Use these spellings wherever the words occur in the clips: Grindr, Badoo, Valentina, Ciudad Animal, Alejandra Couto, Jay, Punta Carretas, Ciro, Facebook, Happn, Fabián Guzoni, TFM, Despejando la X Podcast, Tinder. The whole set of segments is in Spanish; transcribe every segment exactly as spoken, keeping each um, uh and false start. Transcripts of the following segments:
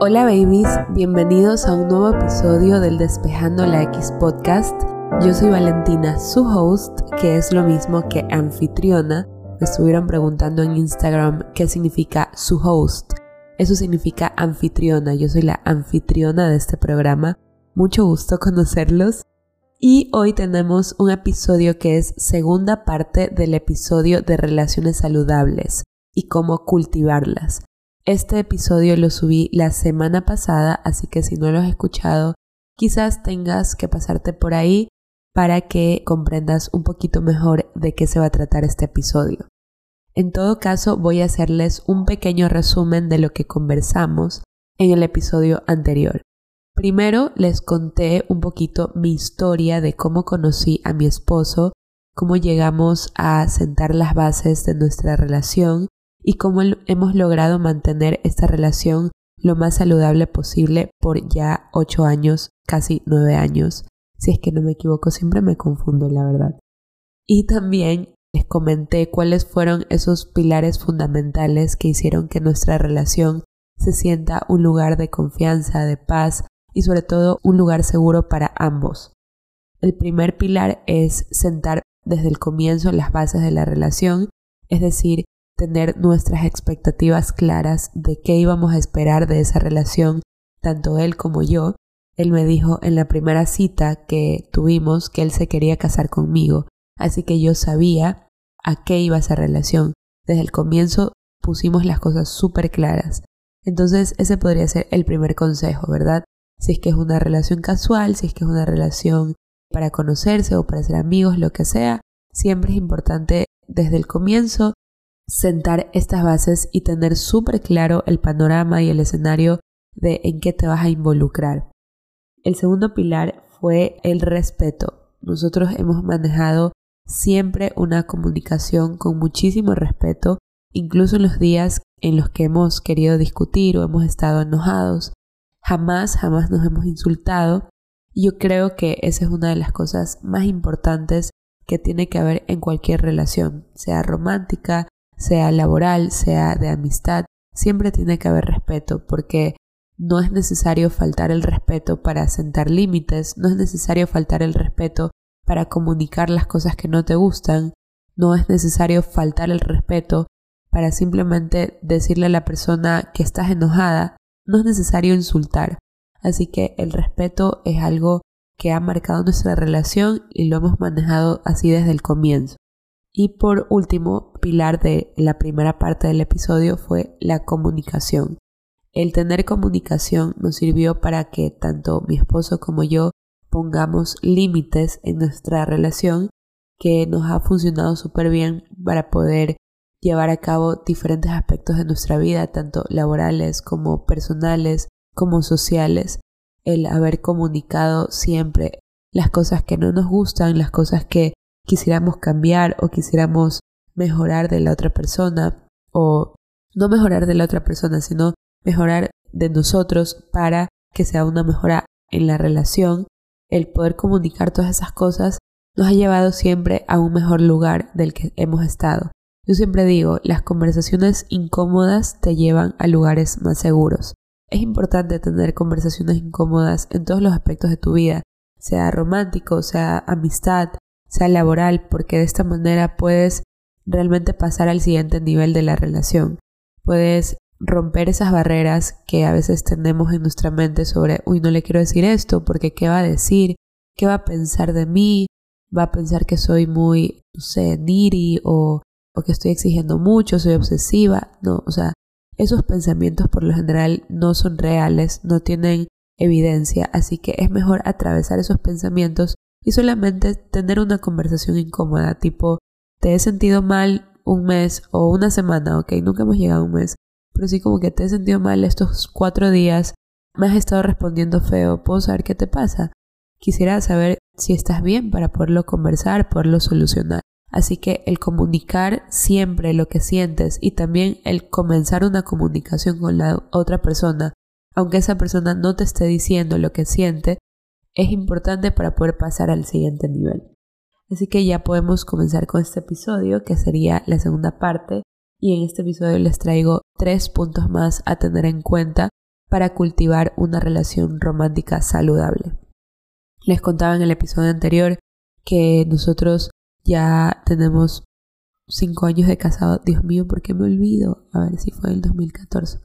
Hola babies, bienvenidos a un nuevo episodio del Despejando la X Podcast. Yo soy Valentina, su host, que es lo mismo que anfitriona. Me estuvieron preguntando en Instagram qué significa su host. Eso significa anfitriona. Yo soy la anfitriona de este programa. Mucho gusto conocerlos. Y hoy tenemos un episodio que es segunda parte del episodio de relaciones saludables y cómo cultivarlas. Este episodio lo subí la semana pasada, así que si no lo has escuchado, quizás tengas que pasarte por ahí para que comprendas un poquito mejor de qué se va a tratar este episodio. En todo caso, voy a hacerles un pequeño resumen de lo que conversamos en el episodio anterior. Primero, les conté un poquito mi historia de cómo conocí a mi esposo, cómo llegamos a sentar las bases de nuestra relación y cómo hemos logrado mantener esta relación lo más saludable posible por ya ocho años, casi nueve años. Si es que no me equivoco, siempre me confundo, la verdad. Y también les comenté cuáles fueron esos pilares fundamentales que hicieron que nuestra relación se sienta un lugar de confianza, de paz y sobre todo un lugar seguro para ambos. El primer pilar es sentar desde el comienzo las bases de la relación, es decir, tener nuestras expectativas claras de qué íbamos a esperar de esa relación, tanto él como yo. Él me dijo en la primera cita que tuvimos que él se quería casar conmigo, así que yo sabía a qué iba esa relación. Desde el comienzo pusimos las cosas súper claras. Entonces ese podría ser el primer consejo, ¿verdad? Si es que es una relación casual, si es que es una relación para conocerse o para ser amigos, lo que sea, siempre es importante desde el comienzo sentar estas bases y tener súper claro el panorama y el escenario de en qué te vas a involucrar. El segundo pilar fue el respeto. Nosotros hemos manejado siempre una comunicación con muchísimo respeto, incluso en los días en los que hemos querido discutir o hemos estado enojados. Jamás, jamás nos hemos insultado. Yo creo que esa es una de las cosas más importantes que tiene que haber en cualquier relación, sea romántica, sea laboral, sea de amistad, siempre tiene que haber respeto, porque no es necesario faltar el respeto para sentar límites, no es necesario faltar el respeto para comunicar las cosas que no te gustan, no es necesario faltar el respeto para simplemente decirle a la persona que estás enojada, no es necesario insultar. Así que el respeto es algo que ha marcado nuestra relación y lo hemos manejado así desde el comienzo. Y por último, pilar de la primera parte del episodio fue la comunicación. El tener comunicación nos sirvió para que tanto mi esposo como yo pongamos límites en nuestra relación, que nos ha funcionado súper bien para poder llevar a cabo diferentes aspectos de nuestra vida, tanto laborales como personales, como sociales. El haber comunicado siempre las cosas que no nos gustan, las cosas que quisiéramos cambiar o quisiéramos mejorar de la otra persona, o no mejorar de la otra persona, sino mejorar de nosotros para que sea una mejora en la relación. El poder comunicar todas esas cosas nos ha llevado siempre a un mejor lugar del que hemos estado. Yo siempre digo, las conversaciones incómodas te llevan a lugares más seguros. Es importante tener conversaciones incómodas en todos los aspectos de tu vida, sea romántico, sea amistad, sea laboral, porque de esta manera puedes realmente pasar al siguiente nivel de la relación. Puedes romper esas barreras que a veces tenemos en nuestra mente sobre, uy, no le quiero decir esto porque ¿qué va a decir? ¿Qué va a pensar de mí? ¿Va a pensar que soy muy, no sé, needy o, o que estoy exigiendo mucho, soy obsesiva? No, o sea, esos pensamientos por lo general no son reales, no tienen evidencia, así que es mejor atravesar esos pensamientos y solamente tener una conversación incómoda, tipo, te he sentido mal un mes o una semana, ok, nunca hemos llegado a un mes, pero sí como que te he sentido mal estos cuatro días, me has estado respondiendo feo, ¿puedo saber qué te pasa? Quisiera saber si estás bien para poderlo conversar, poderlo solucionar. Así que el comunicar siempre lo que sientes y también el comenzar una comunicación con la otra persona, aunque esa persona no te esté diciendo lo que siente, es importante para poder pasar al siguiente nivel. Así que ya podemos comenzar con este episodio, que sería la segunda parte, y en este episodio les traigo tres puntos más a tener en cuenta para cultivar una relación romántica saludable. Les contaba en el episodio anterior que nosotros ya tenemos cinco años de casado. Dios mío, ¿por qué me olvido? A ver si fue el dos mil catorce.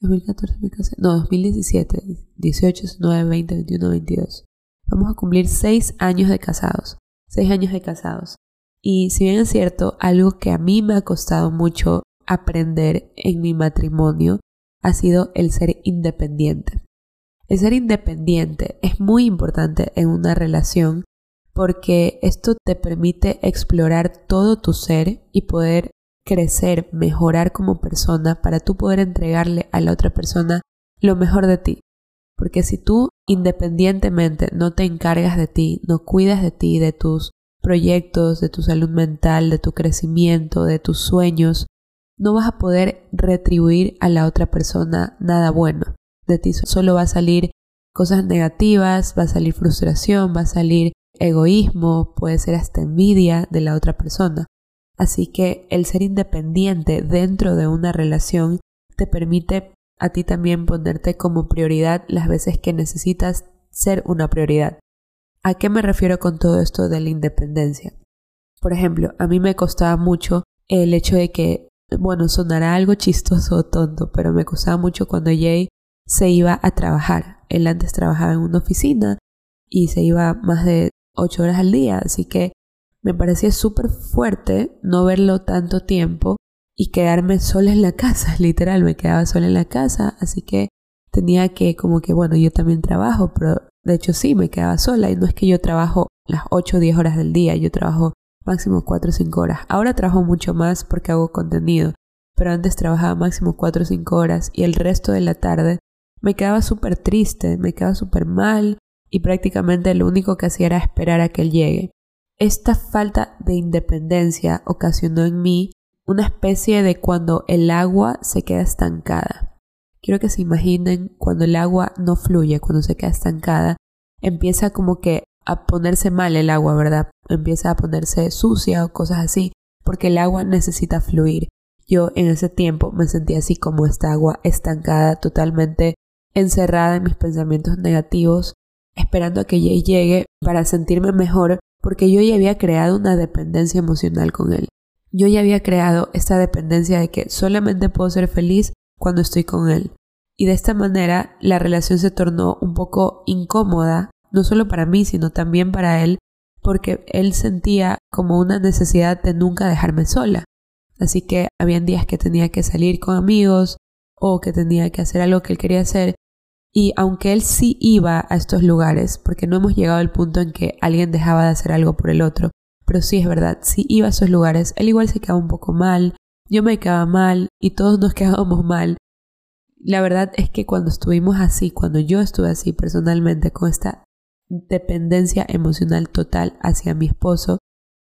dos mil catorce, dos mil catorce. No, dos mil diecisiete. dieciocho, diecinueve, veinte, veintiuno, veintidós. Vamos a cumplir seis años de casados. Seis años de casados. Y si bien es cierto, algo que a mí me ha costado mucho aprender en mi matrimonio ha sido el ser independiente. El ser independiente es muy importante en una relación porque esto te permite explorar todo tu ser y poder crecer, mejorar como persona para tú poder entregarle a la otra persona lo mejor de ti. Porque si tú independientemente no te encargas de ti, no cuidas de ti, de tus proyectos, de tu salud mental, de tu crecimiento, de tus sueños, no vas a poder retribuir a la otra persona nada bueno. De ti solo va a salir cosas negativas, va a salir frustración, va a salir egoísmo, puede ser hasta envidia de la otra persona. Así que el ser independiente dentro de una relación te permite a ti también ponerte como prioridad las veces que necesitas ser una prioridad. ¿A qué me refiero con todo esto de la independencia? Por ejemplo, a mí me costaba mucho el hecho de que, bueno, sonará algo chistoso o tonto, pero me costaba mucho cuando Jay se iba a trabajar. Él antes trabajaba en una oficina y se iba más de ocho horas al día, así que me parecía súper fuerte no verlo tanto tiempo y quedarme sola en la casa, literal, me quedaba sola en la casa, así que tenía que como que, bueno, yo también trabajo, pero de hecho sí, me quedaba sola, y no es que yo trabajo las ocho o diez horas del día, yo trabajo máximo cuatro o cinco horas. Ahora trabajo mucho más porque hago contenido, pero antes trabajaba máximo cuatro o cinco horas y el resto de la tarde me quedaba súper triste, me quedaba súper mal, y prácticamente lo único que hacía era esperar a que él llegue. Esta falta de independencia ocasionó en mí una especie de cuando el agua se queda estancada. Quiero que se imaginen cuando el agua no fluye, cuando se queda estancada, empieza como que a ponerse mal el agua, ¿verdad? Empieza a ponerse sucia o cosas así, porque el agua necesita fluir. Yo en ese tiempo me sentía así, como esta agua estancada, totalmente encerrada en mis pensamientos negativos, esperando a que Jay llegue para sentirme mejor, porque yo ya había creado una dependencia emocional con él. Yo ya había creado esta dependencia de que solamente puedo ser feliz cuando estoy con él. Y de esta manera la relación se tornó un poco incómoda, no solo para mí, sino también para él, porque él sentía como una necesidad de nunca dejarme sola. Así que habían días que tenía que salir con amigos o que tenía que hacer algo que él quería hacer. Y aunque él sí iba a estos lugares, porque no hemos llegado al punto en que alguien dejaba de hacer algo por el otro, pero sí es verdad, sí iba a esos lugares, él igual se quedaba un poco mal, yo me quedaba mal y todos nos quedábamos mal. La verdad es que cuando estuvimos así, cuando yo estuve así personalmente con esta dependencia emocional total hacia mi esposo,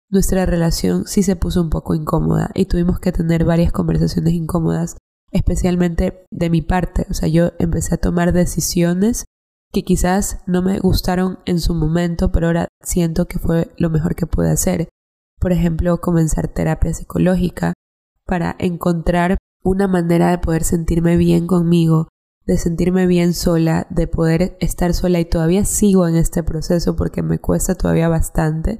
nuestra relación sí se puso un poco incómoda y tuvimos que tener varias conversaciones incómodas, especialmente de mi parte. O sea, yo empecé a tomar decisiones que quizás no me gustaron en su momento, pero ahora siento que fue lo mejor que pude hacer. Por ejemplo, comenzar terapia psicológica para encontrar una manera de poder sentirme bien conmigo, de sentirme bien sola, de poder estar sola, y todavía sigo en este proceso porque me cuesta todavía bastante,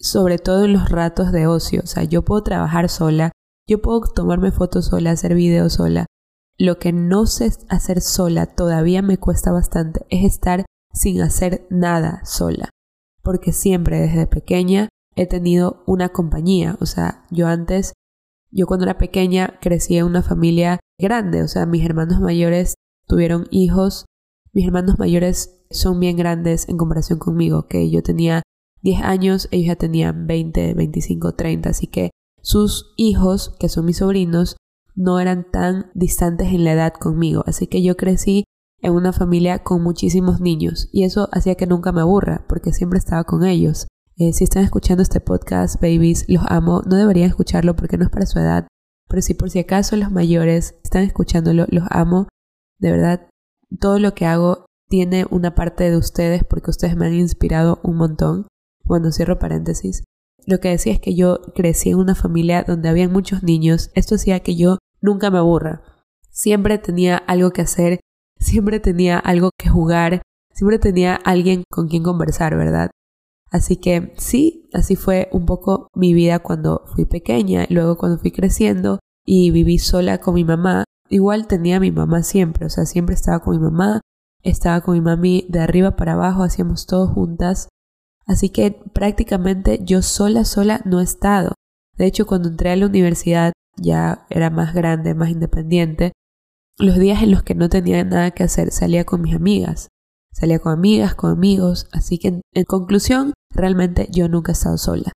sobre todo en los ratos de ocio. O sea, yo puedo trabajar sola, yo puedo tomarme fotos sola, hacer videos sola. Lo que no sé hacer sola, todavía me cuesta bastante, es estar sin hacer nada sola. Porque siempre desde pequeña he tenido una compañía. O sea, yo antes, yo cuando era pequeña crecí en una familia grande. O sea, mis hermanos mayores tuvieron hijos. Mis hermanos mayores son bien grandes en comparación conmigo, que yo tenía diez años, ellos ya tenían veinte, veinticinco, treinta. Así que sus hijos, que son mis sobrinos, no eran tan distantes en la edad conmigo. Así que yo crecí en una familia con muchísimos niños y eso hacía que nunca me aburra porque siempre estaba con ellos. Eh, si están escuchando este podcast, babies, los amo. No deberían escucharlo porque no es para su edad, pero si por si acaso los mayores están escuchándolo, los amo. De verdad, todo lo que hago tiene una parte de ustedes porque ustedes me han inspirado un montón. Bueno, cierro paréntesis. Lo que decía es que yo crecí en una familia donde había muchos niños. Esto hacía que yo nunca me aburra. Siempre tenía algo que hacer. siempre tenía algo que jugar, siempre tenía alguien con quien conversar, ¿verdad? Así que sí, así fue un poco mi vida cuando fui pequeña. Luego cuando fui creciendo y viví sola con mi mamá, igual tenía a mi mamá siempre, o sea, siempre estaba con mi mamá, estaba con mi mami de arriba para abajo, hacíamos todo juntas. Así que prácticamente yo sola, sola no he estado. De hecho, cuando entré a la universidad ya era más grande, más independiente. Los días en los que no tenía nada que hacer salía con mis amigas. Salía con amigas, con amigos. Así que en, en conclusión, realmente yo nunca he estado sola.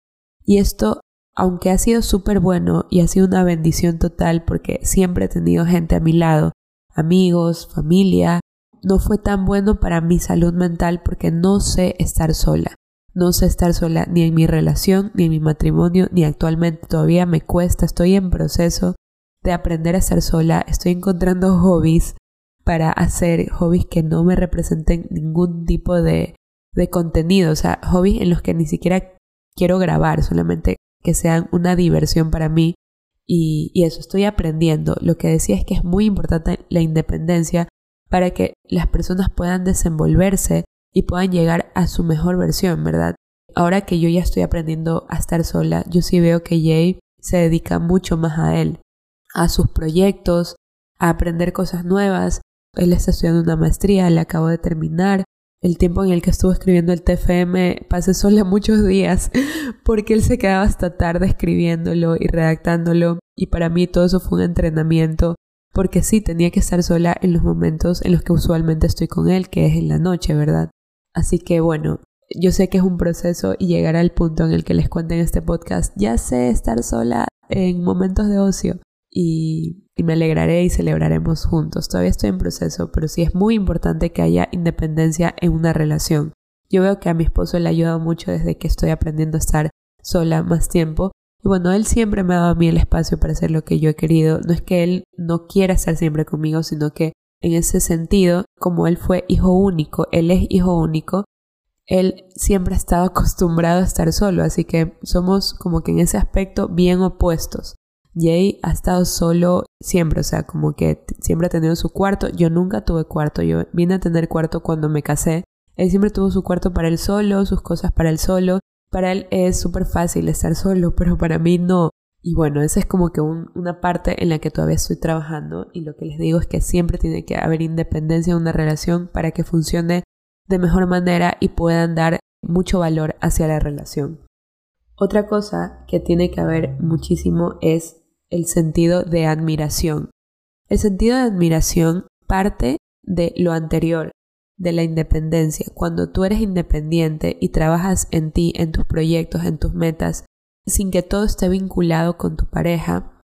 Y esto, aunque ha sido súper bueno y ha sido una bendición total porque siempre he tenido gente a mi lado, amigos, familia, no fue tan bueno para mi salud mental porque no sé estar sola. No sé estar sola ni en mi relación, ni en mi matrimonio, ni actualmente. Todavía me cuesta, estoy en proceso de aprender a estar sola. Estoy encontrando hobbies para hacer, hobbies que no me representen ningún tipo de, de contenido. O sea, hobbies en los que ni siquiera quiero grabar, solamente que sean una diversión para mí. Y, y eso, estoy aprendiendo. Lo que decía es que es muy importante la independencia para que las personas puedan desenvolverse y puedan llegar a su mejor versión, ¿verdad? Ahora que yo ya estoy aprendiendo a estar sola, yo sí veo que Jay se dedica mucho más a él, a sus proyectos, a aprender cosas nuevas. Él está estudiando una maestría, la acabo de terminar. El tiempo en el que estuvo escribiendo el T F M pasé sola muchos días porque él se quedaba hasta tarde escribiéndolo y redactándolo. Y para mí todo eso fue un entrenamiento porque sí tenía que estar sola en los momentos en los que usualmente estoy con él, que es en la noche, ¿verdad? Así que bueno, yo sé que es un proceso y llegar al punto en el que les cuente en este podcast, ya sé estar sola en momentos de ocio y, y me alegraré y celebraremos juntos. Todavía estoy en proceso, pero sí es muy importante que haya independencia en una relación. Yo veo que a mi esposo le ha ayudado mucho desde que estoy aprendiendo a estar sola más tiempo. Y bueno, él siempre me ha dado a mí el espacio para hacer lo que yo he querido. No es que él no quiera estar siempre conmigo, sino que en ese sentido, como él fue hijo único, él es hijo único, él siempre ha estado acostumbrado a estar solo, así que somos como que en ese aspecto bien opuestos. Jay ha estado solo siempre, o sea, como que siempre ha tenido su cuarto. Yo nunca tuve cuarto, yo vine a tener cuarto cuando me casé. Él siempre tuvo su cuarto para él solo, sus cosas para él solo. Para él es súper fácil estar solo, pero para mí no. Y bueno, esa es como que un, una parte en la que todavía estoy trabajando y lo que les digo es que siempre tiene que haber independencia en una relación para que funcione de mejor manera y puedan dar mucho valor hacia la relación. Otra cosa que tiene que haber muchísimo es el sentido de admiración. El sentido de admiración parte de lo anterior, de la independencia. Cuando tú eres independiente y trabajas en ti, en tus proyectos, en tus metas, sin que todo esté vinculado con tu pareja,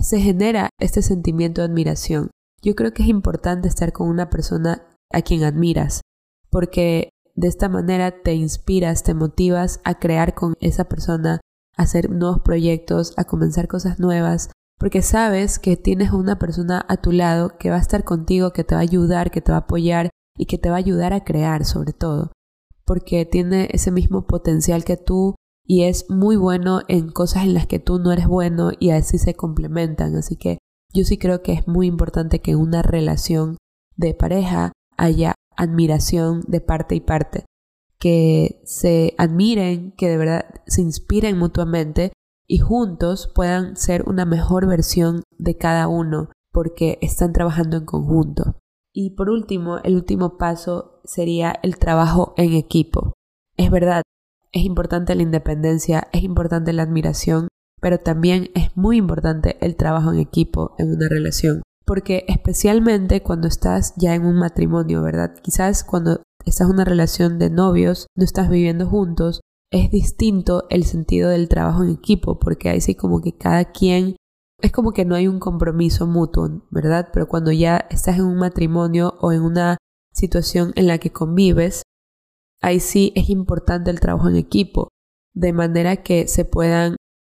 se genera este sentimiento de admiración. Yo creo que es importante estar con una persona a quien admiras, porque de esta manera te inspiras, te motivas a crear con esa persona, a hacer nuevos proyectos, a comenzar cosas nuevas, porque sabes que tienes una persona a tu lado que va a estar contigo, que te va a ayudar, que te va a apoyar y que te va a ayudar a crear sobre todo, porque tiene ese mismo potencial que tú, y es muy bueno en cosas en las que tú no eres bueno y así se complementan. Así que yo sí creo que es muy importante que en una relación de pareja haya admiración de parte y parte. Que se admiren, que de verdad se inspiren mutuamente y juntos puedan ser una mejor versión de cada uno porque están trabajando en conjunto. Y por último, el último paso sería el trabajo en equipo. Es verdad. Es importante la independencia, es importante la admiración, pero también es muy importante el trabajo en equipo en una relación. Porque especialmente cuando estás ya en un matrimonio, ¿verdad? Quizás cuando estás en una relación de novios, no estás viviendo juntos, es distinto el sentido del trabajo en equipo, porque ahí sí como que cada quien, es como que no hay un compromiso mutuo, ¿verdad? Pero cuando ya estás en un matrimonio o en una situación en la que convives, ahí sí es importante el trabajo en equipo, de manera que se puedan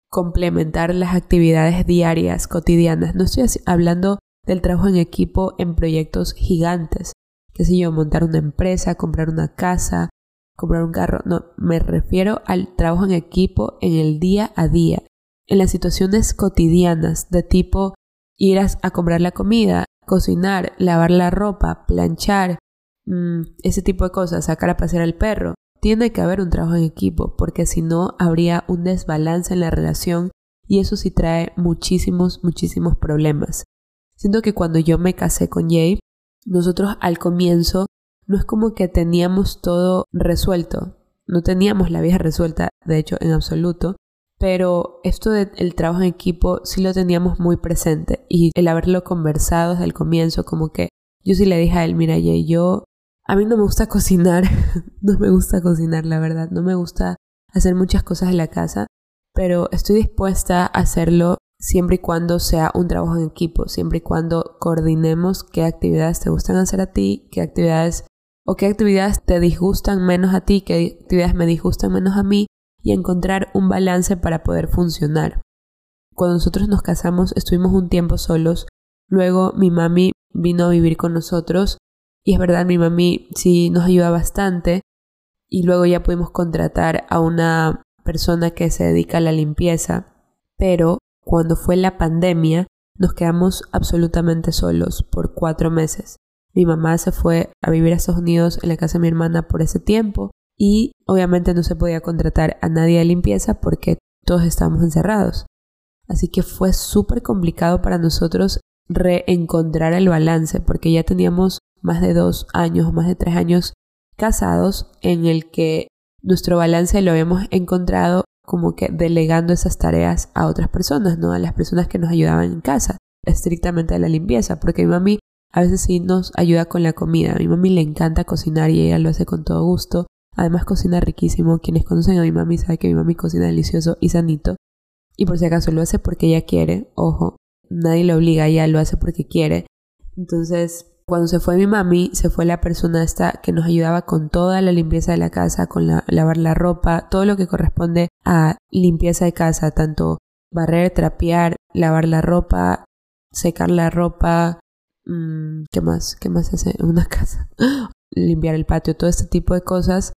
complementar las actividades diarias, cotidianas. No estoy hablando del trabajo en equipo en proyectos gigantes, qué sé yo, montar una empresa, comprar una casa, comprar un carro. No, me refiero al trabajo en equipo en el día a día, en las situaciones cotidianas de tipo ir a, a comprar la comida, cocinar, lavar la ropa, planchar, mmm, ese tipo de cosas, sacar a pasear al perro. Tiene que haber un trabajo en equipo, porque si no habría un desbalance en la relación y eso sí trae muchísimos, muchísimos problemas. Siento que cuando yo me casé con Jay, nosotros al comienzo no es como que teníamos todo resuelto. No teníamos la vida resuelta, de hecho, en absoluto. Pero esto del trabajo en equipo sí lo teníamos muy presente. Y el haberlo conversado desde el comienzo, como que yo sí le dije a él, mira Jay, yo... A mí no me gusta cocinar. No me gusta cocinar, la verdad. No me gusta hacer muchas cosas en la casa. Pero estoy dispuesta a hacerlo siempre y cuando sea un trabajo en equipo. Siempre y cuando coordinemos qué actividades te gustan hacer a ti, qué actividades... o qué actividades te disgustan menos a ti, qué actividades me disgustan menos a mí, y encontrar un balance para poder funcionar. Cuando nosotros nos casamos estuvimos un tiempo solos, luego mi mami vino a vivir con nosotros, y es verdad, mi mami sí nos ayuda bastante, y luego ya pudimos contratar a una persona que se dedica a la limpieza, pero cuando fue la pandemia nos quedamos absolutamente solos por cuatro meses. Mi mamá se fue a vivir a Estados Unidos en la casa de mi hermana por ese tiempo y obviamente no se podía contratar a nadie de limpieza porque todos estábamos encerrados. Así que fue súper complicado para nosotros reencontrar el balance porque ya teníamos más de dos años, más de tres años casados en el que nuestro balance lo habíamos encontrado como que delegando esas tareas a otras personas, ¿no? A las personas que nos ayudaban en casa, estrictamente a la limpieza, porque mi mami a veces sí nos ayuda con la comida. A mi mami le encanta cocinar y ella lo hace con todo gusto. Además cocina riquísimo. Quienes conocen a mi mami saben que mi mami cocina delicioso y sanito. Y por si acaso lo hace porque ella quiere. Ojo, nadie lo obliga, ella lo hace porque quiere. Entonces, cuando se fue mi mami, se fue la persona esta que nos ayudaba con toda la limpieza de la casa, con la, lavar la ropa, todo lo que corresponde a limpieza de casa, tanto barrer, trapear, lavar la ropa, secar la ropa, ¿Qué más? ¿Qué más se hace en una casa? Limpiar el patio, todo este tipo de cosas.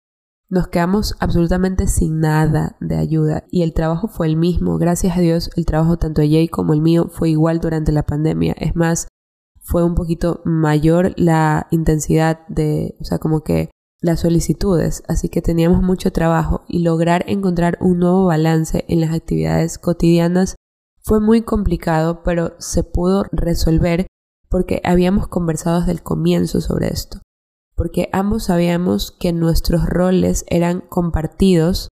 Nos quedamos absolutamente sin nada de ayuda y el trabajo fue el mismo. Gracias a Dios, el trabajo tanto de Jay como el mío fue igual durante la pandemia. Es más, fue un poquito mayor la intensidad de, o sea, como que las solicitudes. Así que teníamos mucho trabajo y lograr encontrar un nuevo balance en las actividades cotidianas fue muy complicado, pero se pudo resolver. Porque habíamos conversado desde el comienzo sobre esto, porque ambos sabíamos que nuestros roles eran compartidos,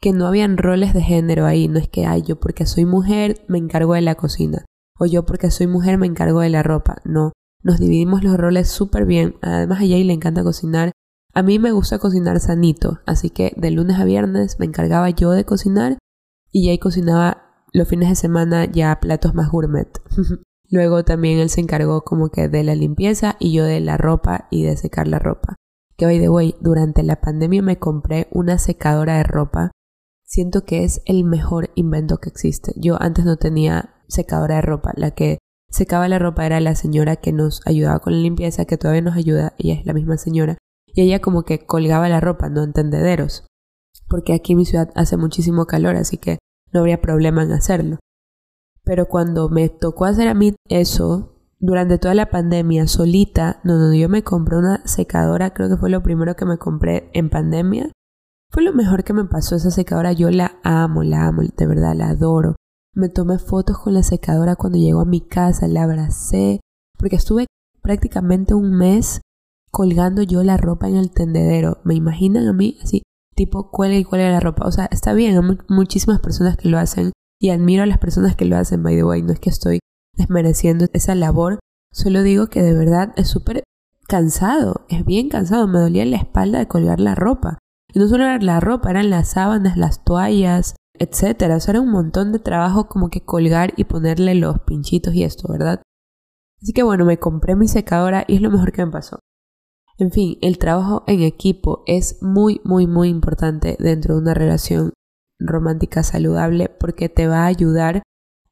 que no habían roles de género ahí, no es que ay, yo porque soy mujer me encargo de la cocina, o yo porque soy mujer me encargo de la ropa, no, nos dividimos los roles súper bien. Además a Jay le encanta cocinar, a mí me gusta cocinar sanito, así que de lunes a viernes me encargaba yo de cocinar y Jay cocinaba los fines de semana ya platos más gourmet. Luego también él se encargó como que de la limpieza y yo de la ropa y de secar la ropa. Que by the way, durante la pandemia me compré una secadora de ropa. Siento que es el mejor invento que existe. Yo antes no tenía secadora de ropa. La que secaba la ropa era la señora que nos ayudaba con la limpieza, que todavía nos ayuda, ella es la misma señora. Y ella como que colgaba la ropa, no en tendederos. Porque aquí en mi ciudad hace muchísimo calor, así que no habría problema en hacerlo. Pero cuando me tocó hacer a mí eso, durante toda la pandemia, solita, no, no, yo me compré una secadora, creo que fue lo primero que me compré en pandemia. Fue lo mejor que me pasó esa secadora, yo la amo, la amo, de verdad, la adoro. Me tomé fotos con la secadora cuando llegó a mi casa, la abracé, porque estuve prácticamente un mes colgando yo la ropa en el tendedero. ¿Me imaginan a mí? Así, tipo, cuelga y cuelga la ropa. O sea, está bien, hay muchísimas personas que lo hacen. Y admiro a las personas que lo hacen, by the way, no es que estoy desmereciendo esa labor, solo digo que de verdad es súper cansado, es bien cansado, me dolía la espalda de colgar la ropa. Y no solo era la ropa, eran las sábanas, las toallas, etcétera. O sea, era un montón de trabajo como que colgar y ponerle los pinchitos y esto, ¿verdad? Así que bueno, me compré mi secadora y es lo mejor que me pasó. En fin, el trabajo en equipo es muy, muy, muy importante dentro de una relación romántica saludable, porque te va a ayudar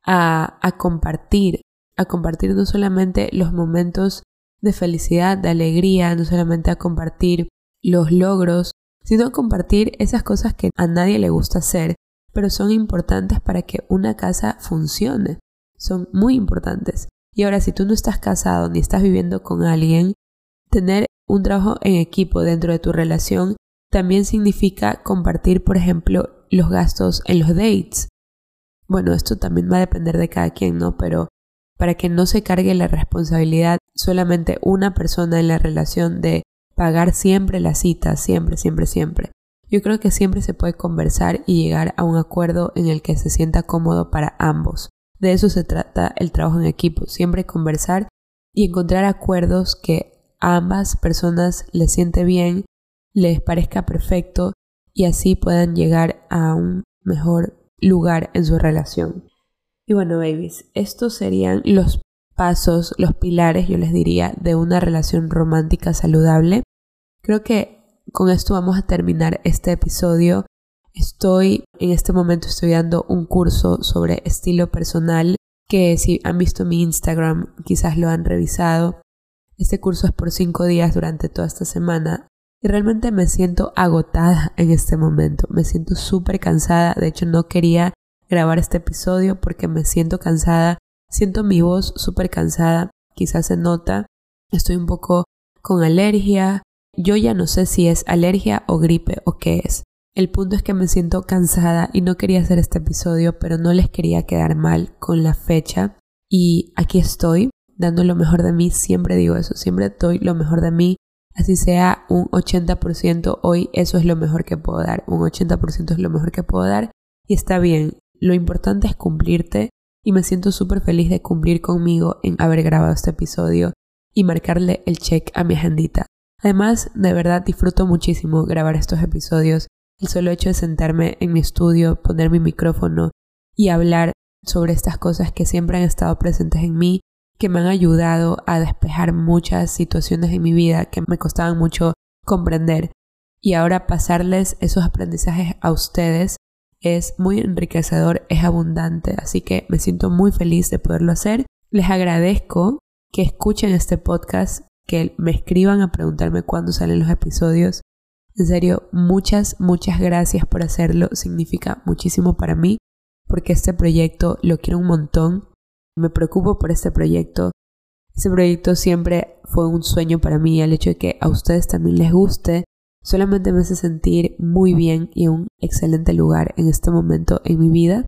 a, a compartir, a compartir no solamente los momentos de felicidad, de alegría, no solamente a compartir los logros, sino a compartir esas cosas que a nadie le gusta hacer, pero son importantes para que una casa funcione, son muy importantes. Y ahora, si tú no estás casado ni estás viviendo con alguien, tener un trabajo en equipo dentro de tu relación también significa compartir, por ejemplo, los gastos en los dates. Bueno, esto también va a depender de cada quien, ¿no? Pero para que no se cargue la responsabilidad solamente una persona en la relación de pagar siempre las citas, siempre, siempre, siempre. Yo creo que siempre se puede conversar y llegar a un acuerdo en el que se sienta cómodo para ambos. De eso se trata el trabajo en equipo, siempre conversar y encontrar acuerdos que a ambas personas les siente bien, les parezca perfecto y así puedan llegar a un mejor lugar en su relación. Y bueno, babies, estos serían los pasos, los pilares, yo les diría, de una relación romántica saludable. Creo que con esto vamos a terminar este episodio. Estoy, en este momento estoy dando un curso sobre estilo personal que si han visto mi Instagram quizás lo han revisado. Este curso es por cinco días durante toda esta semana y realmente me siento agotada en este momento. Me siento súper cansada. De hecho, no quería grabar este episodio porque me siento cansada. Siento mi voz súper cansada. Quizás se nota. Estoy un poco con alergia. Yo ya no sé si es alergia o gripe o qué es. El punto es que me siento cansada y no quería hacer este episodio, pero no les quería quedar mal con la fecha. Y aquí estoy, dando lo mejor de mí, siempre digo eso, siempre doy lo mejor de mí, así sea un ochenta por ciento hoy, eso es lo mejor que puedo dar, un ochenta por ciento es lo mejor que puedo dar y está bien, lo importante es cumplirte y me siento súper feliz de cumplir conmigo en haber grabado este episodio y marcarle el check a mi agendita. Además, de verdad disfruto muchísimo grabar estos episodios, el solo hecho de sentarme en mi estudio, poner mi micrófono y hablar sobre estas cosas que siempre han estado presentes en mí, que me han ayudado a despejar muchas situaciones en mi vida que me costaban mucho comprender. Y ahora pasarles esos aprendizajes a ustedes es muy enriquecedor, es abundante. Así que me siento muy feliz de poderlo hacer. Les agradezco que escuchen este podcast, que me escriban a preguntarme cuándo salen los episodios. En serio, muchas, muchas gracias por hacerlo. Significa muchísimo para mí porque este proyecto lo quiero un montón. Me preocupo por este proyecto. Este proyecto siempre fue un sueño para mí. El hecho de que a ustedes también les guste solamente me hace sentir muy bien y en un excelente lugar en este momento en mi vida.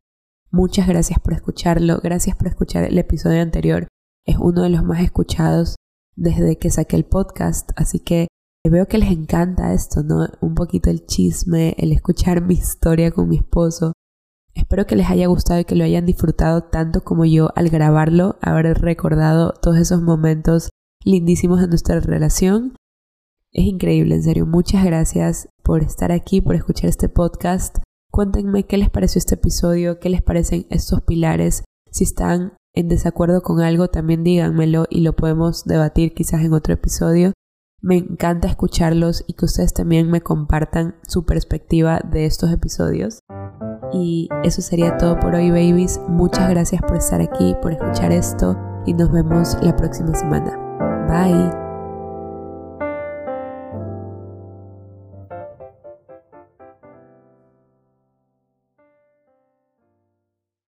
Muchas gracias por escucharlo. Gracias por escuchar el episodio anterior. Es uno de los más escuchados desde que saqué el podcast. Así que veo que les encanta esto, ¿no? Un poquito el chisme, el escuchar mi historia con mi esposo. Espero que les haya gustado y que lo hayan disfrutado tanto como yo al grabarlo, haber recordado todos esos momentos lindísimos de nuestra relación. Es increíble, en serio. Muchas gracias por estar aquí, por escuchar este podcast. Cuéntenme qué les pareció este episodio, qué les parecen estos pilares. Si están en desacuerdo con algo, también díganmelo y lo podemos debatir quizás en otro episodio. Me encanta escucharlos y que ustedes también me compartan su perspectiva de estos episodios. Y eso sería todo por hoy, babies. Muchas gracias por estar aquí, por escuchar esto y nos vemos la próxima semana. Bye.